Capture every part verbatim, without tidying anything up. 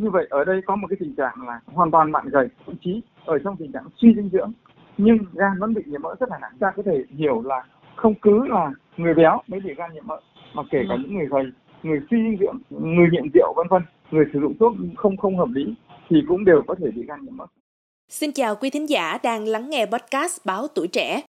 Như vậy ở đây có một cái tình trạng là hoàn toàn bạn gầy, thậm chí ở trong tình trạng suy dinh dưỡng nhưng gan vẫn bị nhiễm mỡ rất là nặng. Ta có thể hiểu là không cứ là người béo mới bị gan nhiễm mỡ mà kể cả những người gầy, người suy dinh dưỡng, người nghiện rượu vân vân, người sử dụng thuốc không không hợp lý thì cũng đều có thể bị gan nhiễm mỡ. Xin chào quý thính giả đang lắng nghe podcast Báo Tuổi Trẻ.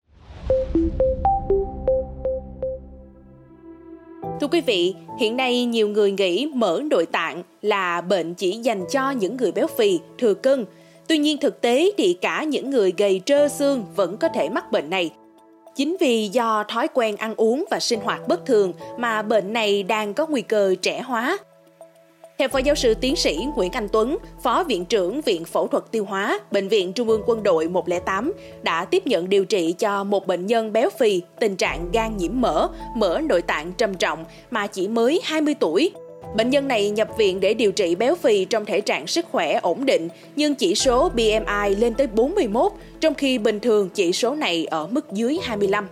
Thưa quý vị, hiện nay nhiều người nghĩ mỡ nội tạng là bệnh chỉ dành cho những người béo phì, thừa cân. Tuy nhiên thực tế thì cả những người gầy trơ xương vẫn có thể mắc bệnh này. Chính vì do thói quen ăn uống và sinh hoạt bất thường mà bệnh này đang có nguy cơ trẻ hóa. Theo Phó Giáo sư Tiến sĩ Nguyễn Anh Tuấn, Phó Viện trưởng Viện Phẫu thuật Tiêu hóa, Bệnh viện Trung ương Quân đội một không tám đã tiếp nhận điều trị cho một bệnh nhân béo phì, tình trạng gan nhiễm mỡ, mỡ nội tạng trầm trọng mà chỉ mới hai mươi tuổi. Bệnh nhân này nhập viện để điều trị béo phì trong thể trạng sức khỏe ổn định, nhưng chỉ số B M I lên tới bốn mươi mốt, trong khi bình thường chỉ số này ở mức dưới hai mươi lăm.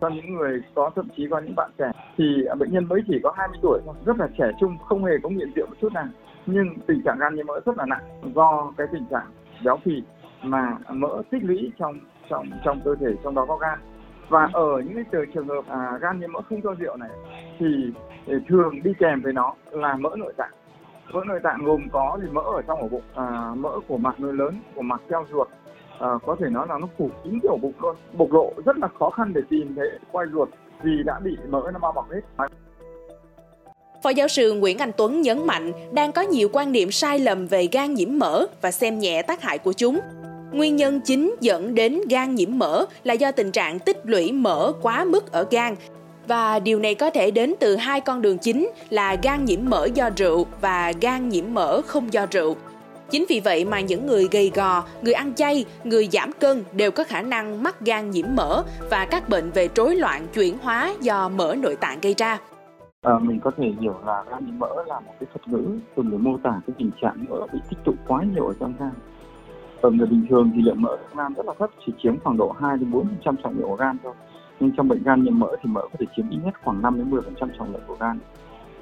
Cho những người có, thậm chí có những bạn trẻ thì bệnh nhân mới chỉ có hai mươi tuổi, rất là trẻ trung, không hề có nghiện rượu một chút nào, nhưng tình trạng gan nhiễm mỡ rất là nặng do cái tình trạng béo phì mà mỡ tích lũy trong trong trong cơ thể, trong đó có gan. Và ở những cái trường hợp à, gan nhiễm mỡ không do rượu này thì thường đi kèm với nó là mỡ nội tạng. Mỡ nội tạng gồm có thì mỡ ở trong ổ bụng, à, mỡ của mạc nối lớn, của mạc keo ruột. À, có thể nói là nó phủ kín kiểu bụng luôn, bộc lộ rất là khó khăn để tìm thấy quai ruột vì đã bị mỡ nó bao bọc hết. Phó Giáo sư Nguyễn Anh Tuấn nhấn mạnh đang có nhiều quan niệm sai lầm về gan nhiễm mỡ và xem nhẹ tác hại của chúng. Nguyên nhân chính dẫn đến gan nhiễm mỡ là do tình trạng tích lũy mỡ quá mức ở gan, và điều này có thể đến từ hai con đường chính là gan nhiễm mỡ do rượu và gan nhiễm mỡ không do rượu. Chính vì vậy mà những người gầy gò, người ăn chay, người giảm cân đều có khả năng mắc gan nhiễm mỡ và các bệnh về rối loạn chuyển hóa do mỡ nội tạng gây ra. À, mình có thể hiểu là gan nhiễm mỡ là một cái thuật ngữ dùng để mô tả cái tình trạng mỡ bị tích tụ quá nhiều ở trong gan. Ở người bình thường thì lượng mỡ trong gan rất là thấp, chỉ chiếm khoảng độ hai đến bốn phần trăm trọng lượng của gan thôi. Nhưng trong bệnh gan nhiễm mỡ thì mỡ có thể chiếm ít nhất khoảng năm đến mười phần trăm trọng lượng của gan.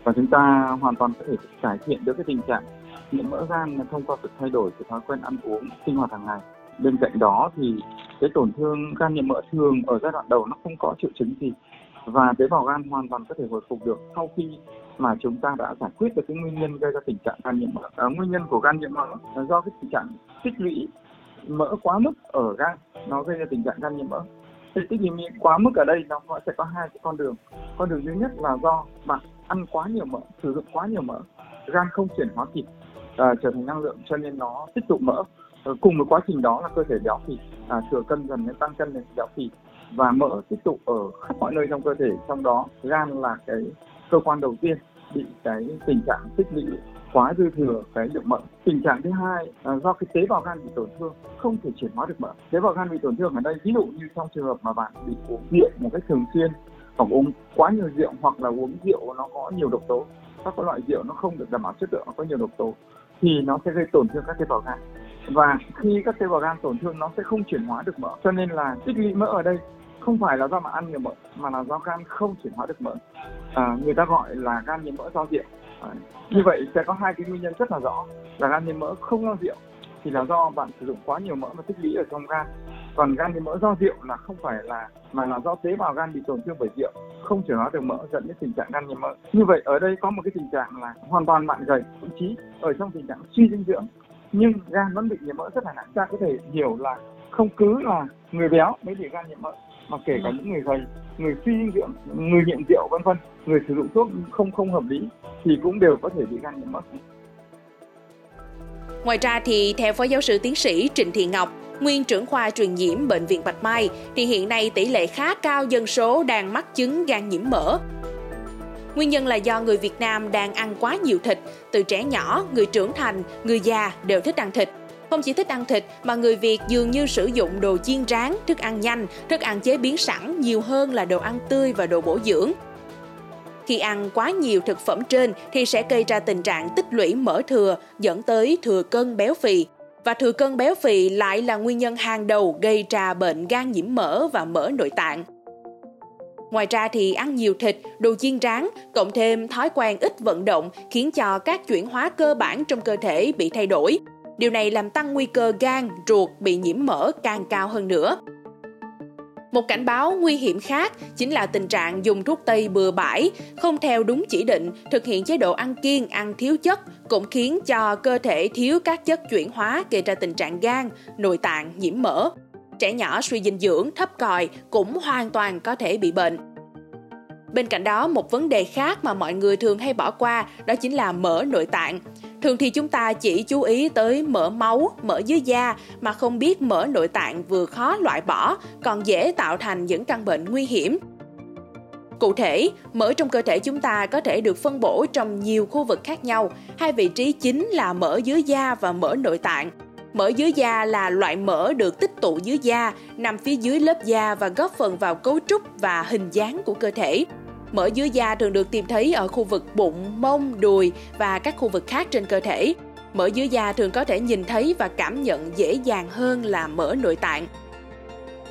Và chúng ta hoàn toàn có thể cải thiện được cái tình trạng nhiễm mỡ gan là thông qua việc thay đổi cái thói quen ăn uống, sinh hoạt hàng ngày. Bên cạnh đó thì cái tổn thương gan nhiễm mỡ thường ở giai đoạn đầu nó không có triệu chứng gì và tế bào gan hoàn toàn có thể hồi phục được sau khi mà chúng ta đã giải quyết được cái nguyên nhân gây ra tình trạng gan nhiễm mỡ. À, nguyên nhân của gan nhiễm mỡ là do cái tình trạng tích lũy mỡ quá mức ở gan nó gây ra tình trạng gan nhiễm mỡ. Thì tích lũy quá mức ở đây nó sẽ có hai cái con đường. Con đường duy nhất là do bạn ăn quá nhiều mỡ, sử dụng quá nhiều mỡ, gan không chuyển hóa kịp. À, trở thành năng lượng cho nên nó tích tụ mỡ. À, cùng với quá trình đó là cơ thể béo phì, à, thừa cân dần đến tăng cân đến béo phì và mỡ tích tụ ở khắp mọi nơi trong cơ thể, trong đó gan là cái cơ quan đầu tiên bị cái tình trạng tích lũy quá dư thừa cái lượng mỡ. Tình trạng thứ hai à, do cái tế bào gan bị tổn thương, không thể chuyển hóa được mỡ. Tế bào gan bị tổn thương ở đây ví dụ như trong trường hợp mà bạn bị uống rượu một cách thường xuyên hoặc uống quá nhiều rượu hoặc là uống rượu nó có nhiều độc tố, các loại rượu nó không được đảm bảo chất lượng, nó có nhiều độc tố thì nó sẽ gây tổn thương các tế bào gan. Và khi các tế bào gan tổn thương nó sẽ không chuyển hóa được mỡ. Cho nên là tích lũy mỡ ở đây không phải là do mà ăn nhiều mỡ mà là do gan không chuyển hóa được mỡ. À, người ta gọi là gan nhiễm mỡ do rượu. À, như vậy sẽ có hai cái nguyên nhân rất là rõ là gan nhiễm mỡ không do rượu thì là do bạn sử dụng quá nhiều mỡ mà tích lũy ở trong gan. Còn gan nhiễm mỡ do rượu là không phải là mà là do tế bào gan bị tổn thương bởi rượu, không chuyển hóa được mỡ dẫn đến tình trạng gan nhiễm mỡ. Như vậy ở đây có một cái tình trạng là hoàn toàn bạn gầy, thậm chí ở trong tình trạng suy dinh dưỡng nhưng gan vẫn bị nhiễm mỡ rất là nặng. Ta có thể hiểu là không cứ là người béo mới bị gan nhiễm mỡ mà kể cả những người gầy, người suy dinh dưỡng, người nghiện rượu vân vân, người sử dụng thuốc không không hợp lý thì cũng đều có thể bị gan nhiễm mỡ. Ngoài ra thì theo Phó Giáo sư Tiến sĩ Trịnh Thị Ngọc Nguyên, trưởng khoa truyền nhiễm Bệnh viện Bạch Mai, thì hiện nay tỷ lệ khá cao dân số đang mắc chứng gan nhiễm mỡ. Nguyên nhân là do người Việt Nam đang ăn quá nhiều thịt, từ trẻ nhỏ, người trưởng thành, người già đều thích ăn thịt. Không chỉ thích ăn thịt mà người Việt dường như sử dụng đồ chiên rán, thức ăn nhanh, thức ăn chế biến sẵn nhiều hơn là đồ ăn tươi và đồ bổ dưỡng. Khi ăn quá nhiều thực phẩm trên thì sẽ gây ra tình trạng tích lũy mỡ thừa dẫn tới thừa cân béo phì. Và thừa cân béo phì lại là nguyên nhân hàng đầu gây ra bệnh gan nhiễm mỡ và mỡ nội tạng. Ngoài ra thì ăn nhiều thịt, đồ chiên rán, cộng thêm thói quen ít vận động khiến cho các chuyển hóa cơ bản trong cơ thể bị thay đổi. Điều này làm tăng nguy cơ gan, ruột bị nhiễm mỡ càng cao hơn nữa. Một cảnh báo nguy hiểm khác chính là tình trạng dùng thuốc tây bừa bãi, không theo đúng chỉ định, thực hiện chế độ ăn kiêng, ăn thiếu chất cũng khiến cho cơ thể thiếu các chất chuyển hóa gây ra tình trạng gan, nội tạng nhiễm mỡ. Trẻ nhỏ suy dinh dưỡng, thấp còi cũng hoàn toàn có thể bị bệnh. Bên cạnh đó, một vấn đề khác mà mọi người thường hay bỏ qua đó chính là mỡ nội tạng. Thường thì chúng ta chỉ chú ý tới mỡ máu, mỡ dưới da mà không biết mỡ nội tạng vừa khó loại bỏ còn dễ tạo thành những căn bệnh nguy hiểm. Cụ thể, mỡ trong cơ thể chúng ta có thể được phân bổ trong nhiều khu vực khác nhau. Hai vị trí chính là mỡ dưới da và mỡ nội tạng. Mỡ dưới da là loại mỡ được tích tụ dưới da, nằm phía dưới lớp da và góp phần vào cấu trúc và hình dáng của cơ thể. Mỡ dưới da thường được tìm thấy ở khu vực bụng, mông, đùi và các khu vực khác trên cơ thể. Mỡ dưới da thường có thể nhìn thấy và cảm nhận dễ dàng hơn là mỡ nội tạng.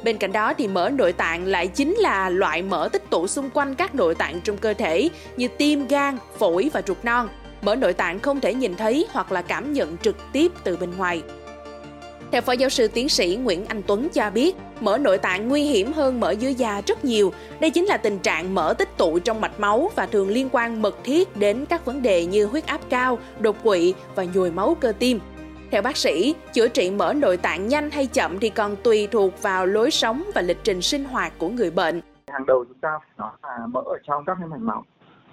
Bên cạnh đó thì mỡ nội tạng lại chính là loại mỡ tích tụ xung quanh các nội tạng trong cơ thể như tim, gan, phổi và ruột non. Mỡ nội tạng không thể nhìn thấy hoặc là cảm nhận trực tiếp từ bên ngoài. Theo Phó Giáo sư Tiến sĩ Nguyễn Anh Tuấn cho biết, mỡ nội tạng nguy hiểm hơn mỡ dưới da rất nhiều. Đây chính là tình trạng mỡ tích tụ trong mạch máu và thường liên quan mật thiết đến các vấn đề như huyết áp cao, đột quỵ và nhồi máu cơ tim. Theo bác sĩ, chữa trị mỡ nội tạng nhanh hay chậm thì còn tùy thuộc vào lối sống và lịch trình sinh hoạt của người bệnh. Hàng đầu chúng ta phải nói là mỡ ở trong các cái mạch máu.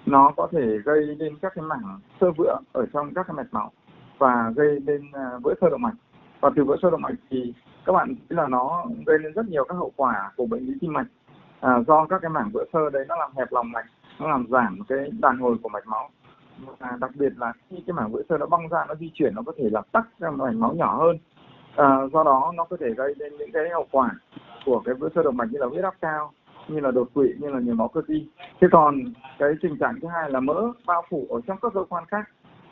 Nó có thể gây nên các cái mảng xơ vữa ở trong các cái mạch máu và gây nên vỡ xơ động mạch. Và từ vỡ sơ động mạch thì các bạn thấy là nó gây nên rất nhiều các hậu quả của bệnh lý tim mạch à, do các cái mảng vỡ sơ đấy nó làm hẹp lòng mạch, nó làm giảm cái đàn hồi của mạch máu. À, đặc biệt là khi cái mảng vỡ sơ nó bong ra, nó di chuyển, nó có thể làm tắc ra mạch máu nhỏ hơn. À, do đó nó có thể gây nên những cái hậu quả của cái vỡ sơ động mạch như là huyết áp cao, như là đột quỵ, như là nhồi máu cơ tim. Thế còn cái tình trạng thứ hai là mỡ bao phủ ở trong các cơ quan khác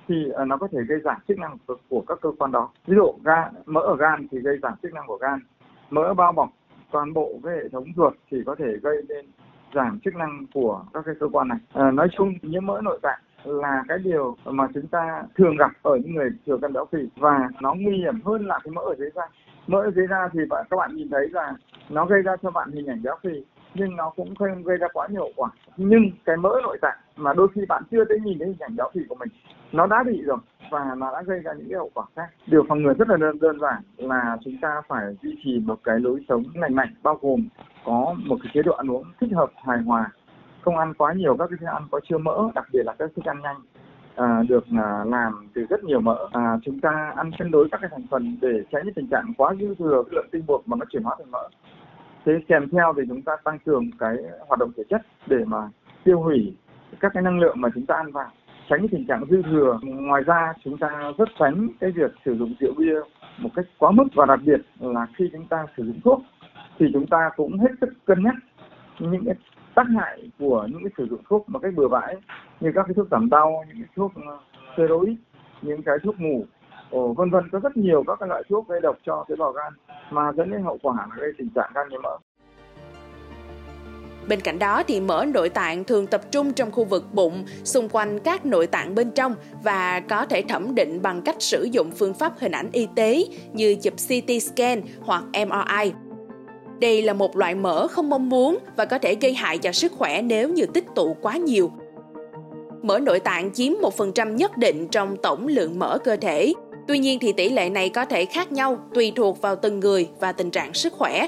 thì nó có thể gây giảm chức năng của các cơ quan đó. Ví dụ gan, mỡ ở gan thì gây giảm chức năng của gan. Mỡ bao bọc toàn bộ cái hệ thống ruột thì có thể gây nên giảm chức năng của các cái cơ quan này. À, nói chung nhiễm mỡ nội tạng là cái điều mà chúng ta thường gặp ở những người thừa cân béo phì và nó nguy hiểm hơn là cái mỡ ở dưới da. Mỡ ở dưới da thì các bạn nhìn thấy là nó gây ra cho bạn hình ảnh béo phì nhưng nó cũng không gây ra quá nhiều hậu quả. Nhưng cái mỡ nội tạng mà đôi khi bạn chưa thấy nhìn thấy hình ảnh béo phì của mình, nó đã bị rồi và nó đã gây ra những cái hậu quả khác. Điều phòng ngừa rất là đơn, đơn giản là chúng ta phải duy trì một cái lối sống lành mạnh, bao gồm có một cái chế độ ăn uống thích hợp, hài hòa, không ăn quá nhiều các cái thức ăn có chứa mỡ, đặc biệt là các thức ăn nhanh à, được à, làm từ rất nhiều mỡ. À, chúng ta ăn cân đối các cái thành phần để tránh cái tình trạng quá dư thừa cái lượng tinh bột mà nó chuyển hóa thành mỡ. Thế kèm theo thì chúng ta tăng cường cái hoạt động thể chất để mà tiêu hủy các cái năng lượng mà chúng ta ăn vào, tránh tình trạng dư thừa. Ngoài ra chúng ta rất tránh cái việc sử dụng rượu bia một cách quá mức và đặc biệt là khi chúng ta sử dụng thuốc thì chúng ta cũng hết sức cân nhắc những cái tác hại của những cái sử dụng thuốc một cách bừa bãi như các cái thuốc giảm đau, những cái thuốc steroid, những cái thuốc ngủ, vân vân. Có rất nhiều các cái loại thuốc gây độc cho tế bào gan mà dẫn đến hậu quả là gây tình trạng gan nhiễm mỡ. Bên cạnh đó thì mỡ nội tạng thường tập trung trong khu vực bụng, xung quanh các nội tạng bên trong và có thể thẩm định bằng cách sử dụng phương pháp hình ảnh y tế như chụp xê tê scan hoặc em rờ i. Đây là một loại mỡ không mong muốn và có thể gây hại cho sức khỏe nếu như tích tụ quá nhiều. Mỡ nội tạng chiếm một phần trăm nhất định trong tổng lượng mỡ cơ thể. Tuy nhiên thì tỷ lệ này có thể khác nhau tùy thuộc vào từng người và tình trạng sức khỏe.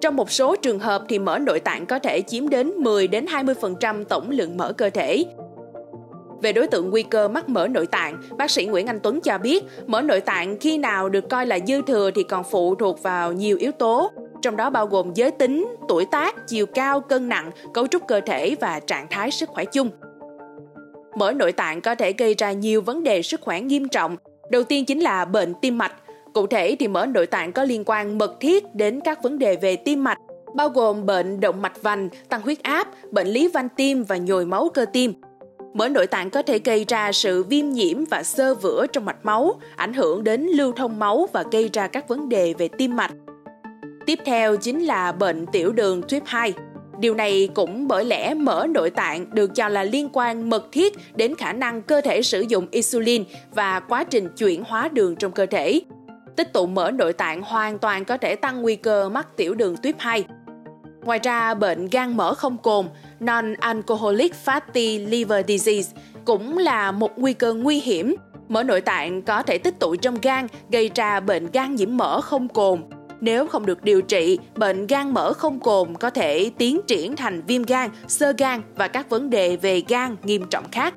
Trong một số trường hợp thì mỡ nội tạng có thể chiếm đến mười đến hai mươi phần trăm tổng lượng mỡ cơ thể. Về đối tượng nguy cơ mắc mỡ nội tạng, bác sĩ Nguyễn Anh Tuấn cho biết, mỡ nội tạng khi nào được coi là dư thừa thì còn phụ thuộc vào nhiều yếu tố, trong đó bao gồm giới tính, tuổi tác, chiều cao, cân nặng, cấu trúc cơ thể và trạng thái sức khỏe chung. Mỡ nội tạng có thể gây ra nhiều vấn đề sức khỏe nghiêm trọng. Đầu tiên chính là bệnh tim mạch. Cụ thể thì mỡ nội tạng có liên quan mật thiết đến các vấn đề về tim mạch, bao gồm bệnh động mạch vành, tăng huyết áp, bệnh lý van tim và nhồi máu cơ tim. Mỡ nội tạng có thể gây ra sự viêm nhiễm và xơ vữa trong mạch máu, ảnh hưởng đến lưu thông máu và gây ra các vấn đề về tim mạch. Tiếp theo chính là bệnh tiểu đường tuyếp hai. Điều này cũng bởi lẽ mỡ nội tạng được cho là liên quan mật thiết đến khả năng cơ thể sử dụng insulin và quá trình chuyển hóa đường trong cơ thể. Tích tụ mỡ nội tạng hoàn toàn có thể tăng nguy cơ mắc tiểu đường tuyếp hai. Ngoài ra, bệnh gan mỡ không cồn, non-alcoholic fatty liver disease, cũng là một nguy cơ nguy hiểm. Mỡ nội tạng có thể tích tụ trong gan, gây ra bệnh gan nhiễm mỡ không cồn. Nếu không được điều trị, bệnh gan mỡ không cồn có thể tiến triển thành viêm gan, xơ gan và các vấn đề về gan nghiêm trọng khác.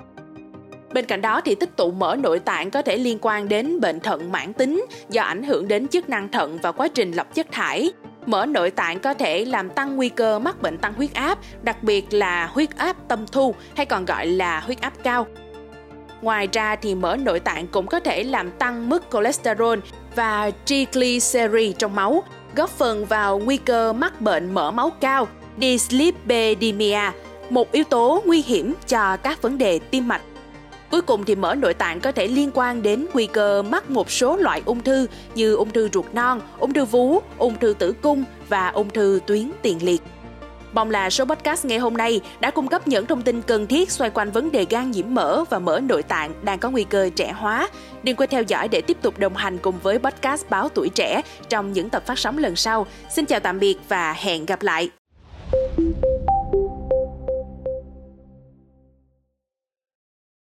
Bên cạnh đó, thì tích tụ mỡ nội tạng có thể liên quan đến bệnh thận mãn tính do ảnh hưởng đến chức năng thận và quá trình lọc chất thải. Mỡ nội tạng có thể làm tăng nguy cơ mắc bệnh tăng huyết áp, đặc biệt là huyết áp tâm thu hay còn gọi là huyết áp cao. Ngoài ra, thì mỡ nội tạng cũng có thể làm tăng mức cholesterol và triglycerid trong máu, góp phần vào nguy cơ mắc bệnh mỡ máu cao, dyslipidemia, một yếu tố nguy hiểm cho các vấn đề tim mạch. Cuối cùng, thì mỡ nội tạng có thể liên quan đến nguy cơ mắc một số loại ung thư như ung thư ruột non, ung thư vú, ung thư tử cung và ung thư tuyến tiền liệt. Mong là số podcast ngày hôm nay đã cung cấp những thông tin cần thiết xoay quanh vấn đề gan nhiễm mỡ và mỡ nội tạng đang có nguy cơ trẻ hóa. Đừng quên theo dõi để tiếp tục đồng hành cùng với podcast Báo Tuổi Trẻ trong những tập phát sóng lần sau. Xin chào tạm biệt và hẹn gặp lại!